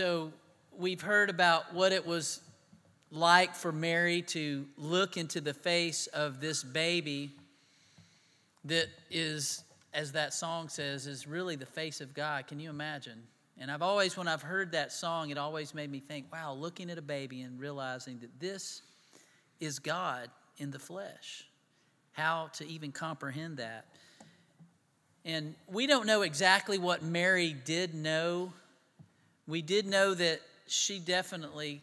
So we've heard about what it was like for Mary to look into the face of this baby that is, as that song says, is really the face of God. Can you imagine? And I've always, when I've heard that song, it always made me think, wow, looking at a baby and realizing that this is God in the flesh. How to even comprehend that. And we don't know exactly what Mary did know. We did know that she definitely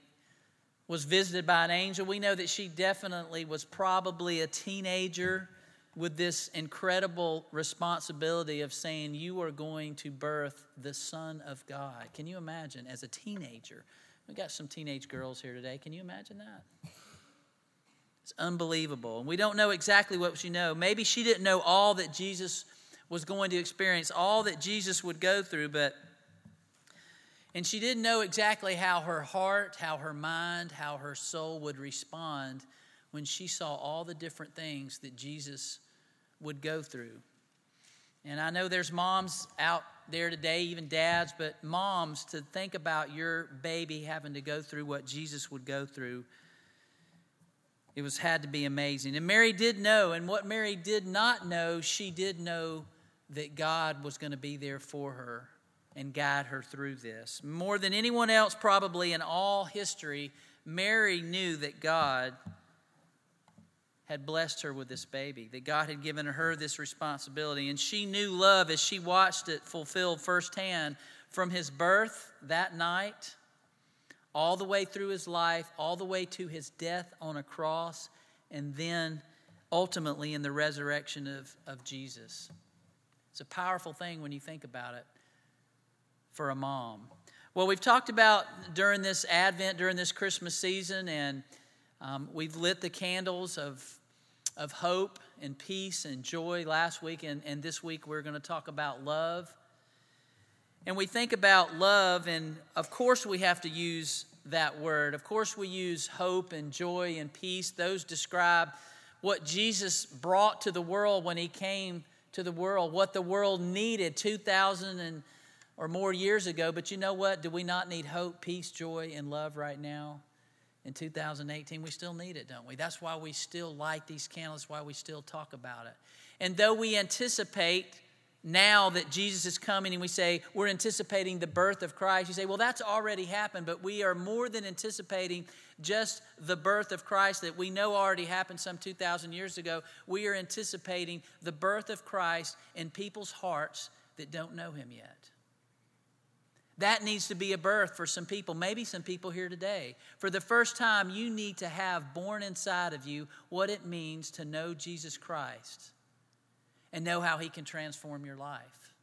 was visited by an angel. We know that she definitely was probably a teenager with this incredible responsibility of saying, you are going to birth the Son of God. Can you imagine as a teenager? We got some teenage girls here today. Can you imagine that? It's unbelievable. And we don't know exactly what she knew. Maybe she didn't know all that Jesus was going to experience, all that Jesus would go through, but... And she didn't know exactly how her heart, how her mind, how her soul would respond when she saw all the different things that Jesus would go through. And I know there's moms out there today, even dads, but moms, to think about your baby having to go through what Jesus would go through, it was had to be amazing. And Mary did know, and what Mary did not know, she did know that God was going to be there for her and guide her through this. More than anyone else probably in all history, Mary knew that God had blessed her with this baby, that God had given her this responsibility. And she knew love as she watched it fulfilled firsthand from his birth that night, all the way through his life, all the way to his death on a cross, and then ultimately in the resurrection of Jesus. It's a powerful thing when you think about it. For a mom. Well, we've talked about during this Advent, during this Christmas season, and we've lit the candles of hope and peace and joy last week, and this week we're going to talk about love. And we think about love, and of course we have to use that word. Of course we use hope and joy and peace. Those describe what Jesus brought to the world when he came to the world, what the world needed 2,000 or more years ago, but you know what? Do we not need hope, peace, joy, and love right now? In 2018, we still need it, don't we? That's why we still light these candles, why we still talk about it. And though we anticipate now that Jesus is coming and we say we're anticipating the birth of Christ, you say, well, that's already happened, but we are more than anticipating just the birth of Christ that we know already happened some 2,000 years ago. We are anticipating the birth of Christ in people's hearts that don't know him yet. That needs to be a birth for some people, maybe some people here today. For the first time, you need to have born inside of you what it means to know Jesus Christ and know how he can transform your life.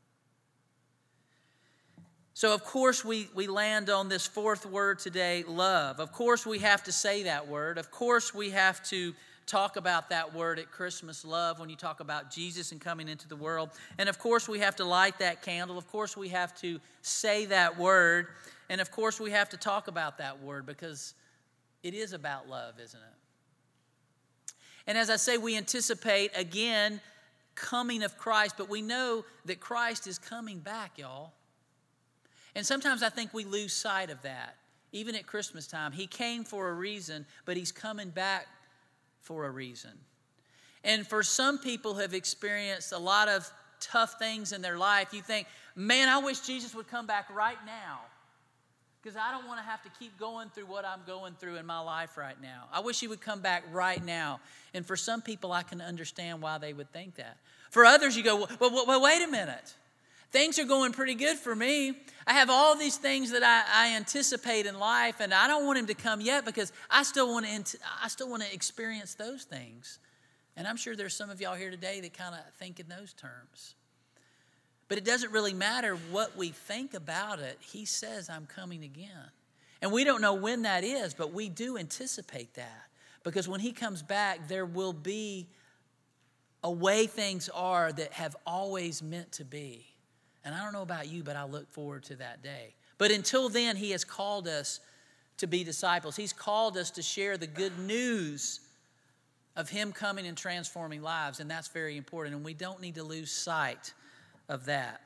So, of course, we land on this fourth word today, love. Of course, we have to say that word. Of course, we have to talk about that word at Christmas, love, when you talk about Jesus and coming into the world. And of course we have to light that candle. Of course we have to say that word. And of course we have to talk about that word because it is about love, isn't it? And as I say, we anticipate, again, coming of Christ. But we know that Christ is coming back, y'all. And sometimes I think we lose sight of that. Even at Christmas time, he came for a reason, but he's coming back for a reason. And for some people who have experienced a lot of tough things in their life, you think, man, I wish Jesus would come back right now because I don't want to have to keep going through what I'm going through in my life right now. I wish he would come back right now. And for some people, I can understand why they would think that. For others, you go, well, wait a minute. Things are going pretty good for me. I have all these things that I anticipate in life, and I don't want him to come yet because I still want to experience those things. And I'm sure there's some of y'all here today that kind of think in those terms. But it doesn't really matter what we think about it. He says, I'm coming again. And we don't know when that is, but we do anticipate that. Because when he comes back, there will be a way things are that have always meant to be. And I don't know about you, but I look forward to that day. But until then, he has called us to be disciples. He's called us to share the good news of him coming and transforming lives. And that's very important. And we don't need to lose sight of that.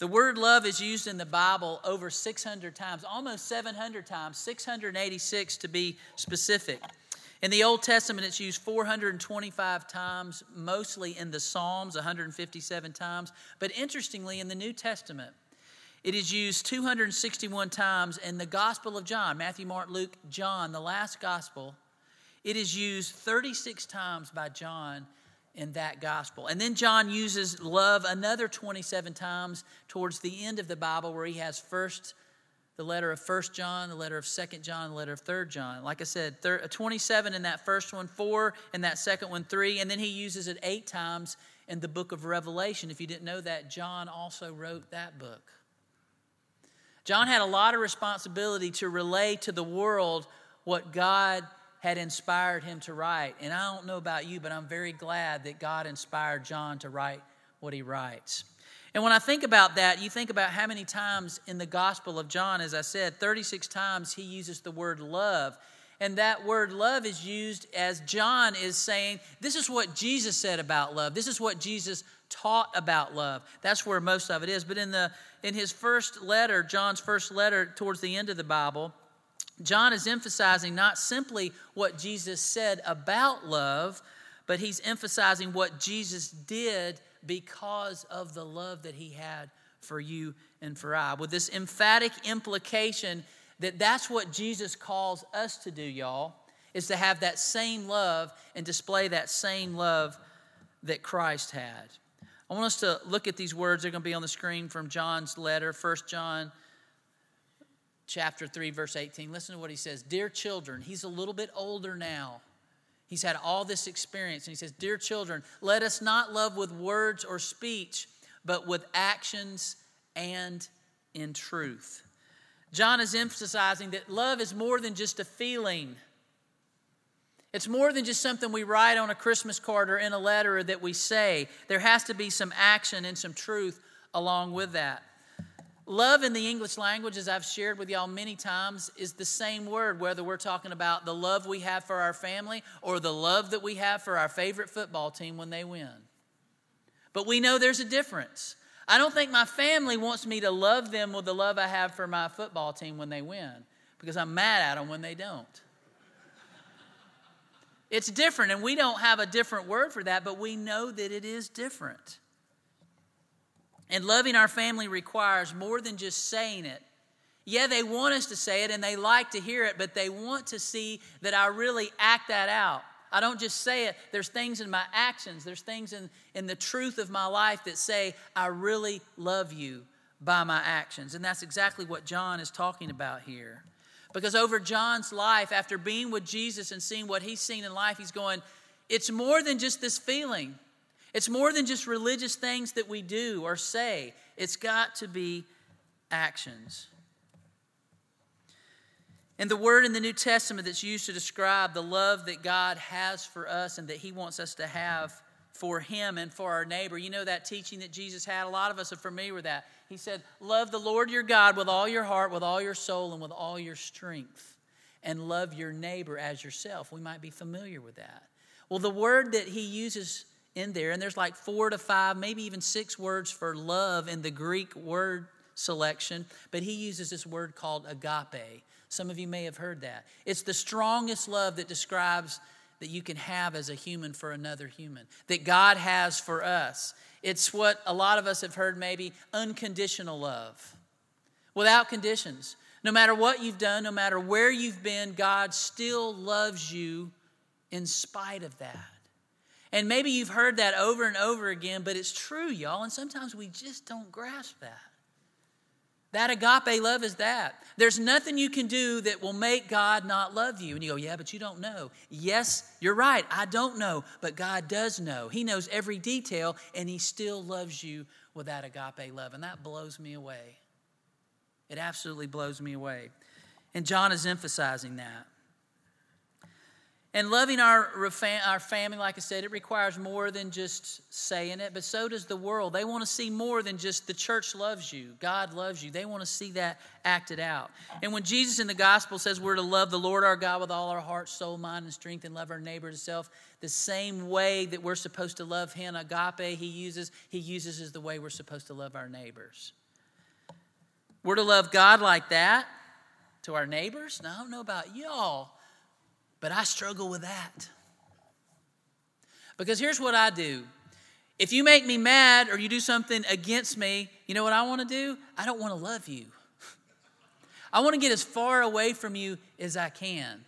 The word love is used in the Bible over 600 times, almost 700 times, 686 to be specific. In the Old Testament, it's used 425 times, mostly in the Psalms, 157 times. But interestingly, in the New Testament, it is used 261 times in the Gospel of John, Matthew, Mark, Luke, John, the last gospel. It is used 36 times by John in that gospel. And then John uses love another 27 times towards the end of the Bible, where he has first the letter of 1 John, the letter of 2 John, the letter of 3 John. Like I said, 27 in that first one, 4 in that second one, 3. And then he uses it 8 times in the book of Revelation. If you didn't know that, John also wrote that book. John had a lot of responsibility to relay to the world what God had inspired him to write. And I don't know about you, but I'm very glad that God inspired John to write what he writes. And when I think about that, you think about how many times in the Gospel of John, as I said, 36 times he uses the word love. And that word love is used as John is saying, this is what Jesus said about love. This is what Jesus taught about love. That's where most of it is. But in his first letter, John's first letter towards the end of the Bible, John is emphasizing not simply what Jesus said about love, but he's emphasizing what Jesus did because of the love that he had for you and for I, with this emphatic implication that that's what Jesus calls us to do, y'all, is to have that same love and display that same love that Christ had. I want us to look at these words. They're going to be on the screen from John's letter, 1 John chapter 3, verse 18. Listen to what he says. Dear children, he's a little bit older now. He's had all this experience. And he says, dear children, let us not love with words or speech, but with actions and in truth. John is emphasizing that love is more than just a feeling. It's more than just something we write on a Christmas card or in a letter or that we say. There has to be some action and some truth along with that. Love in the English language, as I've shared with y'all many times, is the same word, whether we're talking about the love we have for our family or the love that we have for our favorite football team when they win. But we know there's a difference. I don't think my family wants me to love them with the love I have for my football team when they win, because I'm mad at them when they don't. It's different, and we don't have a different word for that, but we know that it is different. And loving our family requires more than just saying it. Yeah, they want us to say it and they like to hear it, but they want to see that I really act that out. I don't just say it. There's things in my actions. There's things in the truth of my life that say, I really love you by my actions. And that's exactly what John is talking about here. Because over John's life, after being with Jesus and seeing what he's seen in life, he's going, it's more than just this feeling. It's more than just religious things that we do or say. It's got to be actions. And the word in the New Testament that's used to describe the love that God has for us and that he wants us to have for him and for our neighbor. You know that teaching that Jesus had? A lot of us are familiar with that. He said, love the Lord your God with all your heart, with all your soul, and with all your strength. And love your neighbor as yourself. We might be familiar with that. Well, the word that he uses in there, and there's like 4 to 5, maybe even 6 words for love in the Greek word selection, but he uses this word called agape. Some of you may have heard that. It's the strongest love that describes that you can have as a human for another human, that God has for us. It's what a lot of us have heard, maybe unconditional love, without conditions. No matter what you've done, no matter where you've been, God still loves you in spite of that. And maybe you've heard that over and over again, but it's true, y'all, and sometimes we just don't grasp that. That agape love is that. There's nothing you can do that will make God not love you. And you go, yeah, but you don't know. Yes, you're right, I don't know, but God does know. He knows every detail, and he still loves you with that agape love. And that blows me away. It absolutely blows me away. And John is emphasizing that. And loving our family, like I said, it requires more than just saying it, but so does the world. They want to see more than just the church loves you, God loves you. They want to see that acted out. And when Jesus in the gospel says we're to love the Lord our God with all our heart, soul, mind, and strength, and love our neighbor as self, the same way that we're supposed to love him, agape, he uses as the way we're supposed to love our neighbors. We're to love God like that to our neighbors? Now, I don't know about y'all, but I struggle with that. Because here's what I do. If you make me mad or you do something against me, you know what I want to do? I don't want to love you. I want to get as far away from you as I can.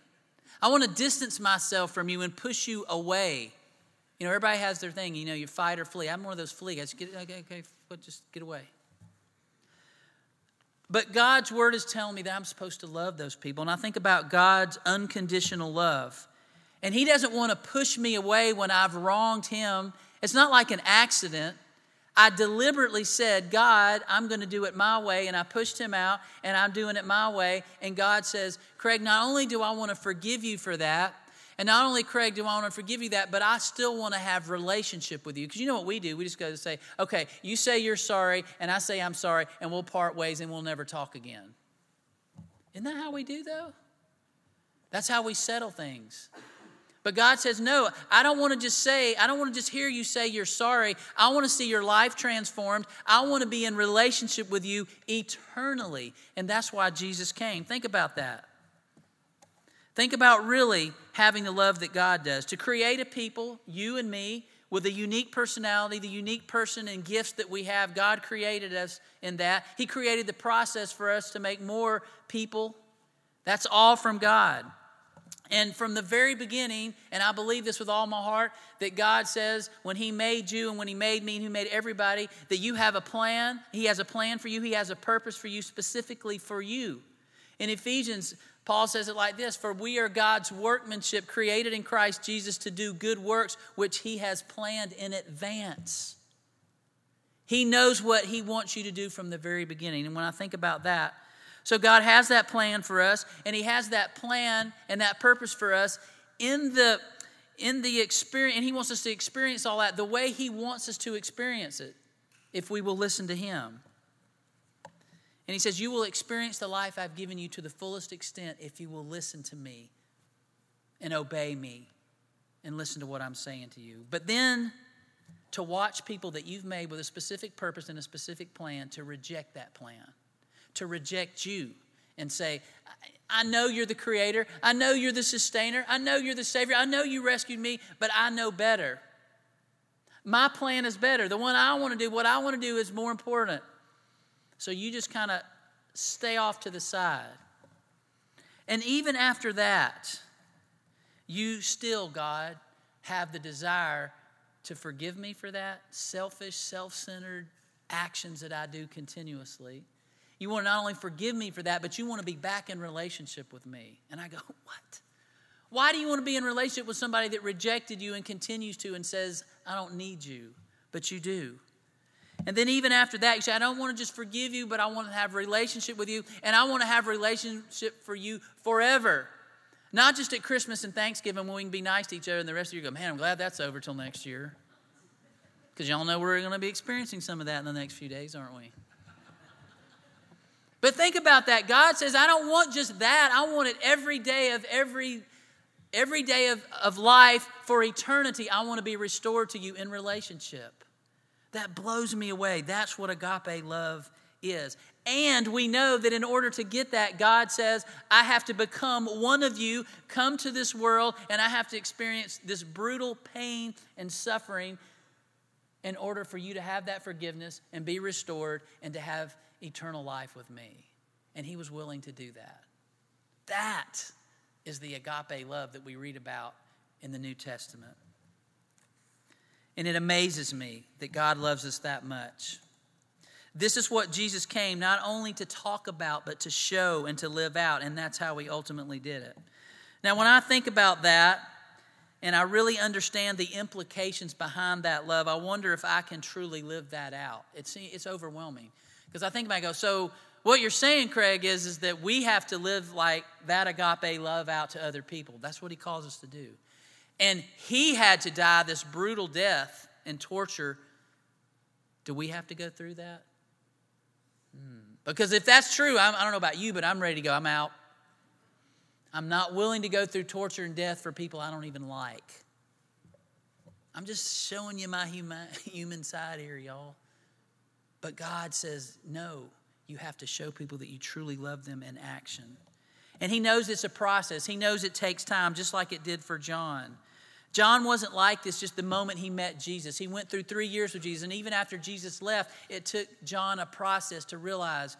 I want to distance myself from you and push you away. You know, everybody has their thing. You know, you fight or flee. I'm one of those flee guys. Just get away. But God's word is telling me that I'm supposed to love those people. And I think about God's unconditional love. And he doesn't want to push me away when I've wronged him. It's not like an accident. I deliberately said, God, I'm going to do it my way. And I pushed him out and I'm doing it my way. And God says, Craig, not only do I want to forgive you for that, and not only, Craig, do I want to forgive you that, but I still want to have relationship with you. Because you know what we do? We just go to say, okay, you say you're sorry, and I say I'm sorry, and we'll part ways, and we'll never talk again. Isn't that how we do, though? That's how we settle things. But God says, no, I don't want to just hear you say you're sorry. I want to see your life transformed. I want to be in relationship with you eternally. And that's why Jesus came. Think about that. Think about really having the love that God does. To create a people, you and me, with a unique personality, the unique person and gifts that we have. God created us in that. He created the process for us to make more people. That's all from God. And from the very beginning, and I believe this with all my heart, that God says when he made you and when he made me and he made everybody, that you have a plan. He has a plan for you. He has a purpose for you, specifically for you. In Ephesians, Paul says it like this, for we are God's workmanship created in Christ Jesus to do good works, which he has planned in advance. He knows what he wants you to do from the very beginning. And when I think about that, so God has that plan for us, and he has that plan and that purpose for us in the experience, and he wants us to experience all that the way he wants us to experience it, if we will listen to him. And he says, you will experience the life I've given you to the fullest extent if you will listen to me and obey me and listen to what I'm saying to you. But then to watch people that you've made with a specific purpose and a specific plan to reject that plan, to reject you and say, I know you're the creator. I know you're the sustainer. I know you're the savior. I know you rescued me, but I know better. My plan is better. The one I want to do, what I want to do is more important. So you just kind of stay off to the side. And even after that, you still, God, have the desire to forgive me for that selfish, self-centered actions that I do continuously. You want to not only forgive me for that, but you want to be back in relationship with me. And I go, what? Why do you want to be in relationship with somebody that rejected you and continues to and says, I don't need you, but you do? And then even after that, you say, I don't want to just forgive you, but I want to have a relationship with you. And I want to have a relationship for you forever. Not just at Christmas and Thanksgiving when we can be nice to each other and the rest of you go, man, I'm glad that's over till next year. Because y'all know we're going to be experiencing some of that in the next few days, aren't we? But think about that. God says, I don't want just that. I want it every day of every day of life for eternity. I want to be restored to you in relationship. That blows me away. That's what agape love is. And we know that in order to get that, God says, I have to become one of you, come to this world, and I have to experience this brutal pain and suffering in order for you to have that forgiveness and be restored and to have eternal life with me. And he was willing to do that. That is the agape love that we read about in the New Testament. And it amazes me that God loves us that much. This is what Jesus came not only to talk about, but to show and to live out. And that's how he ultimately did it. Now, when I think about that, and I really understand the implications behind that love, I wonder if I can truly live that out. It's overwhelming. Because I think about it, I go, so what you're saying, Craig, is that we have to live like that agape love out to other people. That's what he calls us to do. And he had to die this brutal death and torture. Do we have to go through that? Because if that's true, I don't know about you, but I'm ready to go. I'm out. I'm not willing to go through torture and death for people I don't even like. I'm just showing you my human side here, y'all. But God says, no, You have to show people that you truly love them in action. And he knows it's a process. He knows it takes time, just like it did for John. John wasn't like this just the moment he met Jesus. He went through 3 years with Jesus, and even after Jesus left, it took John a process to realize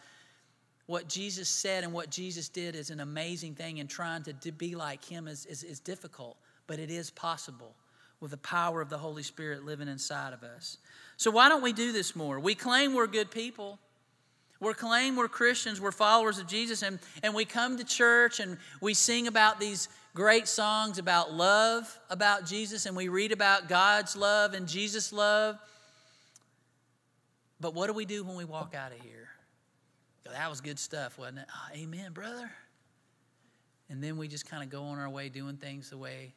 what Jesus said and what Jesus did is an amazing thing, and trying to be like him is difficult, but it is possible with the power of the Holy Spirit living inside of us. So why don't we do this more? We claim we're good people. We claim we're Christians, we're followers of Jesus, and we come to church and we sing about these great songs about love, about Jesus, and we read about God's love and Jesus' love. But what do we do when we walk out of here? That was good stuff, wasn't it? Oh, amen, brother. And then we just kind of go on our way doing things the way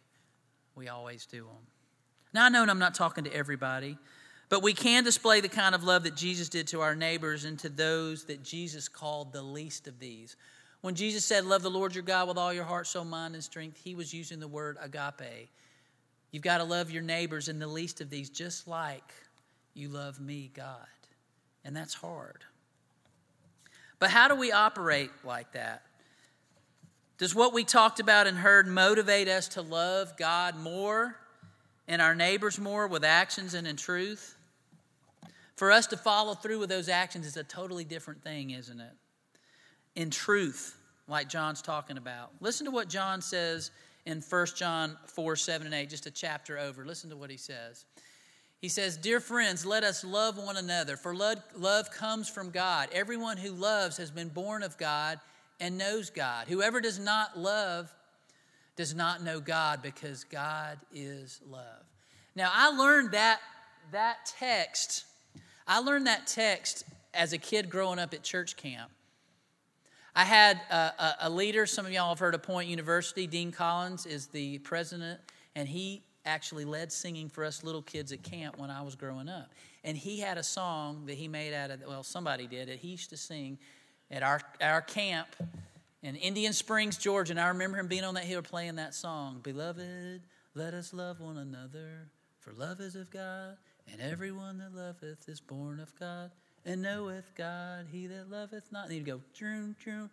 we always do them. Now, I know I'm not talking to everybody, but we can display the kind of love that Jesus did to our neighbors and to those that Jesus called the least of these. When Jesus said, love the Lord your God with all your heart, soul, mind, and strength, he was using the word agape. You've got to love your neighbors and the least of these, just like you love me, God. And that's hard. But how do we operate like that? Does what we talked about and heard motivate us to love God more and our neighbors more with actions and in truth? For us to follow through with those actions is a totally different thing, isn't it? In truth, like John's talking about. Listen to what John says in 1 John 4, 7, and 8, just a chapter over. Listen to what he says. He says, dear friends, let us love one another, for love comes from God. Everyone who loves has been born of God and knows God. Whoever does not love does not know God, because God is love. Now, I learned that text as a kid growing up at church camp. I had a leader, some of y'all have heard of Point University. Dean Collins is the president, and he actually led singing for us little kids at camp when I was growing up. And he had a song that he made out of, well, somebody did it. He used to sing at our camp in Indian Springs, Georgia, and I remember him being on that hill playing that song, beloved, let us love one another, for love is of God, and everyone that loveth is born of God, and knoweth God, he that loveth not. And he'd go, droom, droom,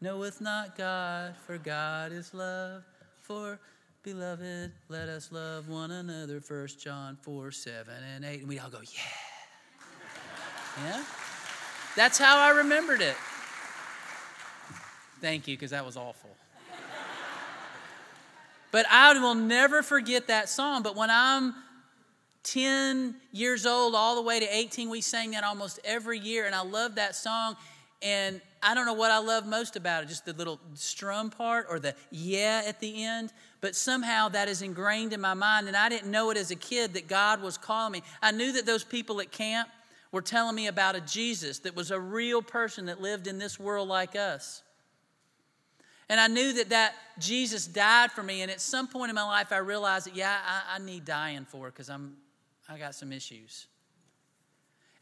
knoweth not God, for God is love, for beloved, let us love one another, 1 John 4, 7, and 8. And we'd all go, yeah. Yeah? That's how I remembered it. Thank you, because that was awful. But I will never forget that song. But when I'm 10 years old all the way to 18, we sang that almost every year. And I loved that song. And I don't know what I love most about it, just the little strum part or the yeah at the end. But somehow that is ingrained in my mind. And I didn't know it as a kid that God was calling me. I knew that those people at camp were telling me about a Jesus that was a real person that lived in this world like us. And I knew that Jesus died for me. And at some point in my life, I realized that, yeah, I need dying for because I got some issues.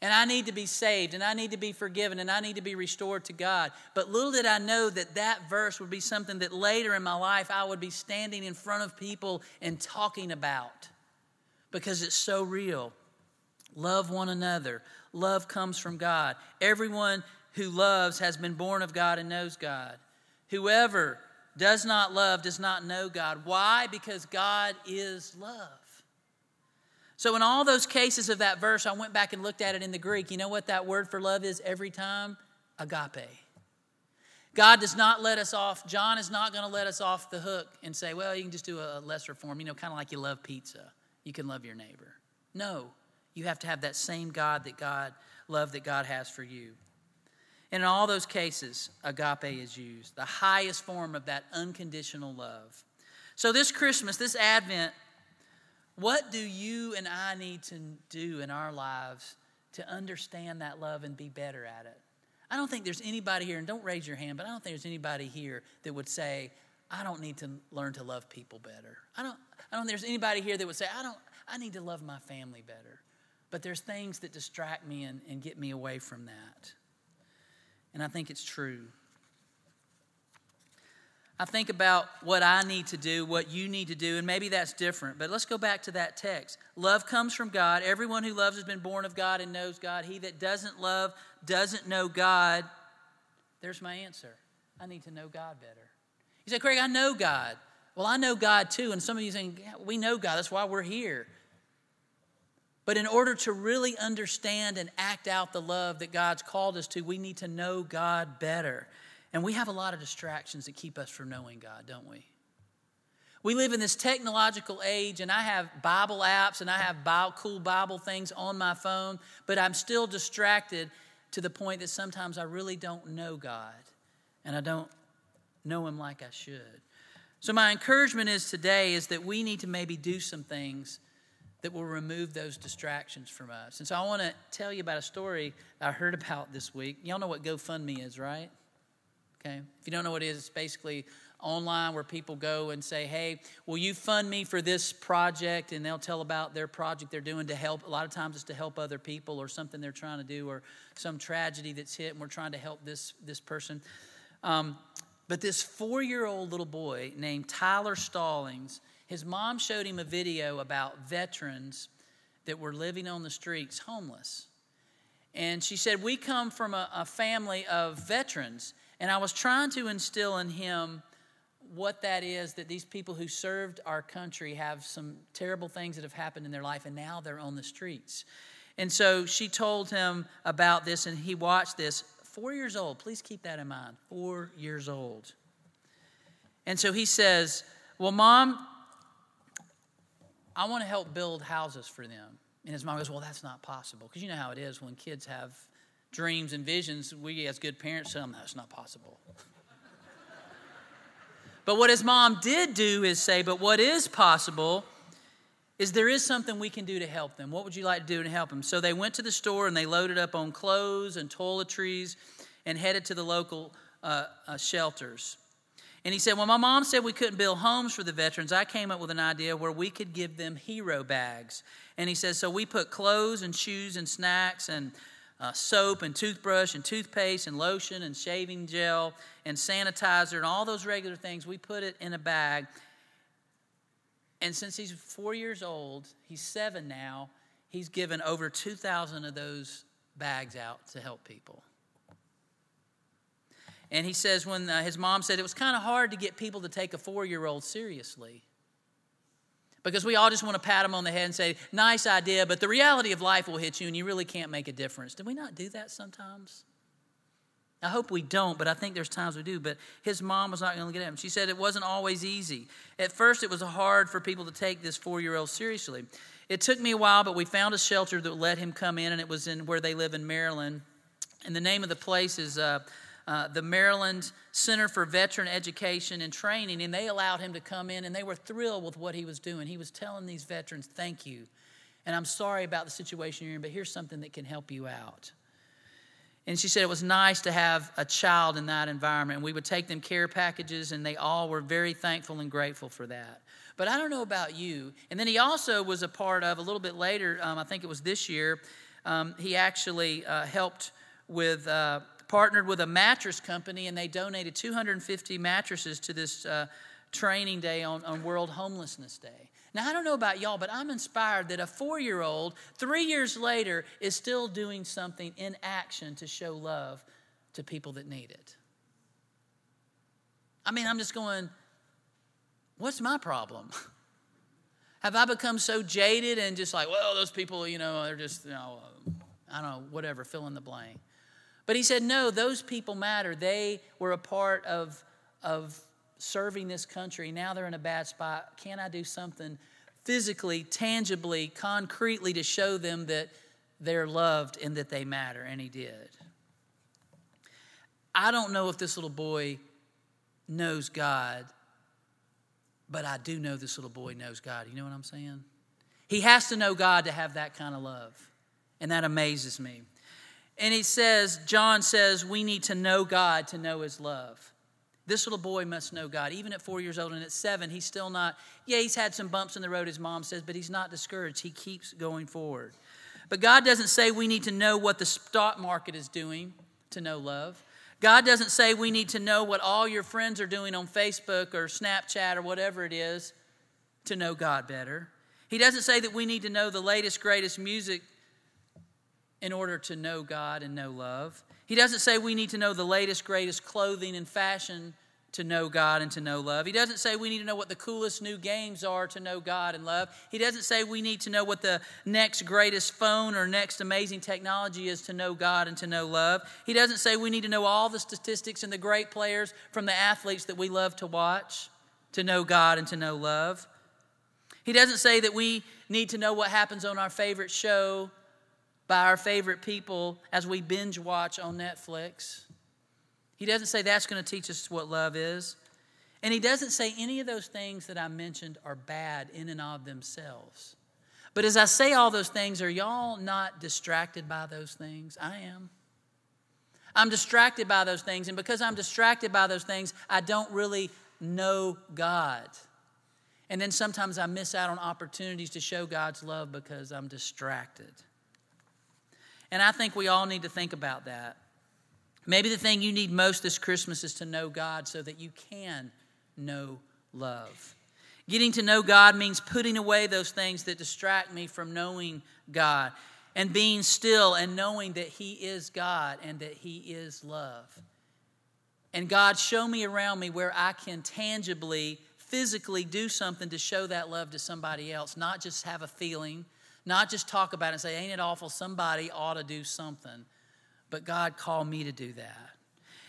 And I need to be saved, and I need to be forgiven, and I need to be restored to God. But little did I know that verse would be something that later in my life I would be standing in front of people and talking about, because it's so real. Love one another. Love comes from God. Everyone who loves has been born of God and knows God. Whoever does not love does not know God. Why? Because God is love. So in all those cases of that verse, I went back and looked at it in the Greek. You know what that word for love is every time? Agape. God does not let us off. John is not going to let us off the hook and say, well, you can just do a lesser form. You know, kind of like you love pizza. You can love your neighbor. No, you have to have that same love that God has for you. And in all those cases, agape is used, the highest form of that unconditional love. So this Christmas, this Advent, what do you and I need to do in our lives to understand that love and be better at it? I don't think there's anybody here, and don't raise your hand, but I don't think there's anybody here that would say, I don't need to learn to love people better. I don't think there's anybody here that would say, I need to love my family better. But there's things that distract me and get me away from that. And I think it's true. I think about what I need to do, what you need to do, and maybe that's different. But let's go back to that text. Love comes from God. Everyone who loves has been born of God and knows God. He that doesn't love doesn't know God There's my answer. I need to know God better. You say, Craig, I know God. Well, I know God too. And some of you think, yeah, we know God. That's why we're here. But in order to really understand and act out the love that God's called us to, we need to know God better. And we have a lot of distractions that keep us from knowing God, don't we? We live in this technological age, and I have Bible apps, and I have cool Bible things on my phone, but I'm still distracted to the point that sometimes I really don't know God, and I don't know Him like I should. So my encouragement is today is that we need to maybe do some things that will remove those distractions from us. And so I want to tell you about a story I heard about this week. Y'all know what GoFundMe is, right? Okay. If you don't know what it is, it's basically online where people go and say, hey, will you fund me for this project? And they'll tell about their project they're doing to help. A lot of times it's to help other people or something they're trying to do or some tragedy that's hit and we're trying to help this person. But this 4-year-old little boy named Tyler Stallings, his mom showed him a video about veterans that were living on the streets, homeless. And she said, we come from a family of veterans. And I was trying to instill in him what that is, that these people who served our country have some terrible things that have happened in their life, and now they're on the streets. And so she told him about this, and he watched this. 4 years old, please keep that in mind, 4 years old. And so he says, well, Mom, I want to help build houses for them. And his mom goes, well, that's not possible. Because you know how it is when kids have dreams and visions, we as good parents tell them, that's not possible. But what his mom did do is say, but what is possible is there is something we can do to help them. What would you like to do to help them? So they went to the store and they loaded up on clothes and toiletries and headed to the local shelters. And he said, well, my mom said we couldn't build homes for the veterans. I came up with an idea where we could give them hero bags. And he says, so we put clothes and shoes and snacks and soap and toothbrush and toothpaste and lotion and shaving gel and sanitizer and all those regular things. We put it in a bag. And since he's 4 years old, he's 7 now, he's given over 2,000 of those bags out to help people. And he says when his mom said it was kind of hard to get people to take a 4-year-old seriously. Because we all just want to pat him on the head and say, nice idea, but the reality of life will hit you and you really can't make a difference. Do we not do that sometimes? I hope we don't, but I think there's times we do. But his mom was not going to get at him. She said it wasn't always easy. At first, it was hard for people to take this 4-year-old seriously. It took me a while, but we found a shelter that let him come in, and it was in where they live in Maryland. And the name of the place is the Maryland Center for Veteran Education and Training, and they allowed him to come in, and they were thrilled with what he was doing. He was telling these veterans, thank you, and I'm sorry about the situation you're in, but here's something that can help you out. And she said it was nice to have a child in that environment, and we would take them care packages, and they all were very thankful and grateful for that. But I don't know about you. And then he also was a part of, a little bit later, I think it was this year, he actually helped with... partnered with a mattress company, and they donated 250 mattresses to this training day on World Homelessness Day. Now, I don't know about y'all, but I'm inspired that a 4-year-old, 3 years later, is still doing something in action to show love to people that need it. I mean, I'm just going, what's my problem? Have I become so jaded and just like, well, those people, you know, they're just, you know, I don't know, whatever, fill in the blank. But he said, no, those people matter. They were a part of serving this country. Now they're in a bad spot. Can I do something physically, tangibly, concretely to show them that they're loved and that they matter? And he did. I don't know if this little boy knows God, but I do know this little boy knows God. You know what I'm saying? He has to know God to have that kind of love. And that amazes me. And he says, John says, we need to know God to know his love. This little boy must know God. Even at 4 years old and at 7, he's still not, yeah, he's had some bumps in the road, his mom says, but he's not discouraged. He keeps going forward. But God doesn't say we need to know what the stock market is doing to know love. God doesn't say we need to know what all your friends are doing on Facebook or Snapchat or whatever it is to know God better. He doesn't say that we need to know the latest, greatest music in order to know God and know love. He doesn't say we need to know the latest, greatest clothing and fashion to know God and to know love. He doesn't say we need to know what the coolest new games are to know God and love. He doesn't say we need to know what the next greatest phone or next amazing technology is to know God and to know love. He doesn't say we need to know all the statistics and the great players from the athletes that we love to watch to know God and to know love. He doesn't say that we need to know what happens on our favorite show by our favorite people as we binge watch on Netflix. He doesn't say that's going to teach us what love is. And he doesn't say any of those things that I mentioned are bad in and of themselves. But as I say all those things, are y'all not distracted by those things? I am. I'm distracted by those things. And because I'm distracted by those things, I don't really know God. And then sometimes I miss out on opportunities to show God's love because I'm distracted. And I think we all need to think about that. Maybe the thing you need most this Christmas is to know God so that you can know love. Getting to know God means putting away those things that distract me from knowing God and being still and knowing that He is God and that He is love. And God, show me around me where I can tangibly, physically do something to show that love to somebody else, not just have a feeling, not just talk about it and say, ain't it awful, somebody ought to do something. But God called me to do that.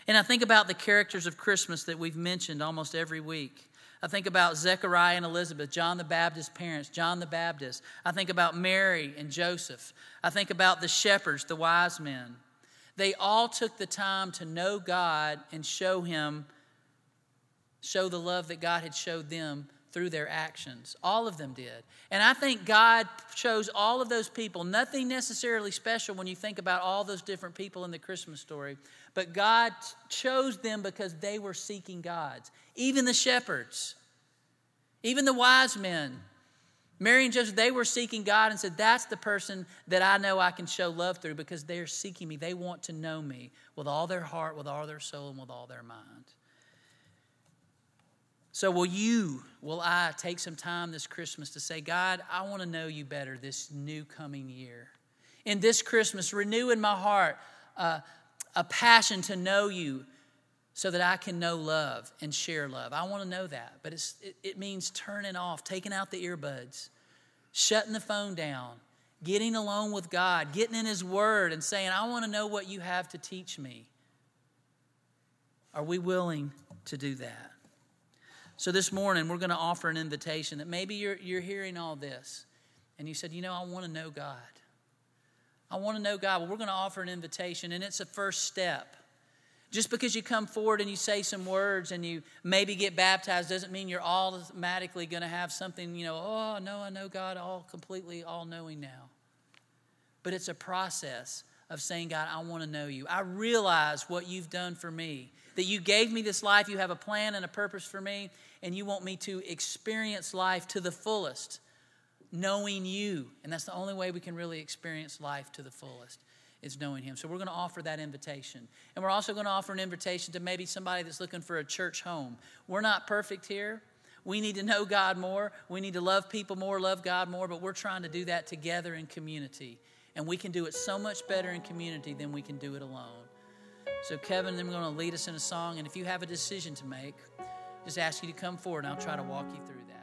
And I think about the characters of Christmas that we've mentioned almost every week. I think about Zechariah and Elizabeth, John the Baptist's parents, John the Baptist. I think about Mary and Joseph. I think about the shepherds, the wise men. They all took the time to know God and show the love that God had showed them through their actions. All of them did. And I think God chose all of those people. Nothing necessarily special when you think about all those different people in the Christmas story. But God chose them because they were seeking God. Even the shepherds. Even the wise men. Mary and Joseph, they were seeking God and said, that's the person that I know I can show love through because they're seeking me. They want to know me with all their heart, with all their soul, and with all their mind. So will I take some time this Christmas to say, God, I want to know you better this new coming year. In this Christmas, renew in my heart a passion to know you so that I can know love and share love. I want to know that, but it means turning off, taking out the earbuds, shutting the phone down, getting alone with God, getting in His Word and saying, I want to know what you have to teach me. Are we willing to do that? So this morning, we're going to offer an invitation that maybe you're hearing all this. And you said, I want to know God. I want to know God. Well, we're going to offer an invitation, and it's a first step. Just because you come forward and you say some words and you maybe get baptized doesn't mean you're automatically going to have something, oh, no, I know God all completely, all-knowing now. But it's a process of saying, God, I want to know you. I realize what you've done for me, that you gave me this life, you have a plan and a purpose for me, and you want me to experience life to the fullest, knowing you. And that's the only way we can really experience life to the fullest, is knowing Him. So we're going to offer that invitation. And we're also going to offer an invitation to maybe somebody that's looking for a church home. We're not perfect here. We need to know God more. We need to love people more, love God more, but we're trying to do that together in community. And we can do it so much better in community than we can do it alone. So Kevin and them are going to lead us in a song. And if you have a decision to make, just ask you to come forward and I'll try to walk you through that.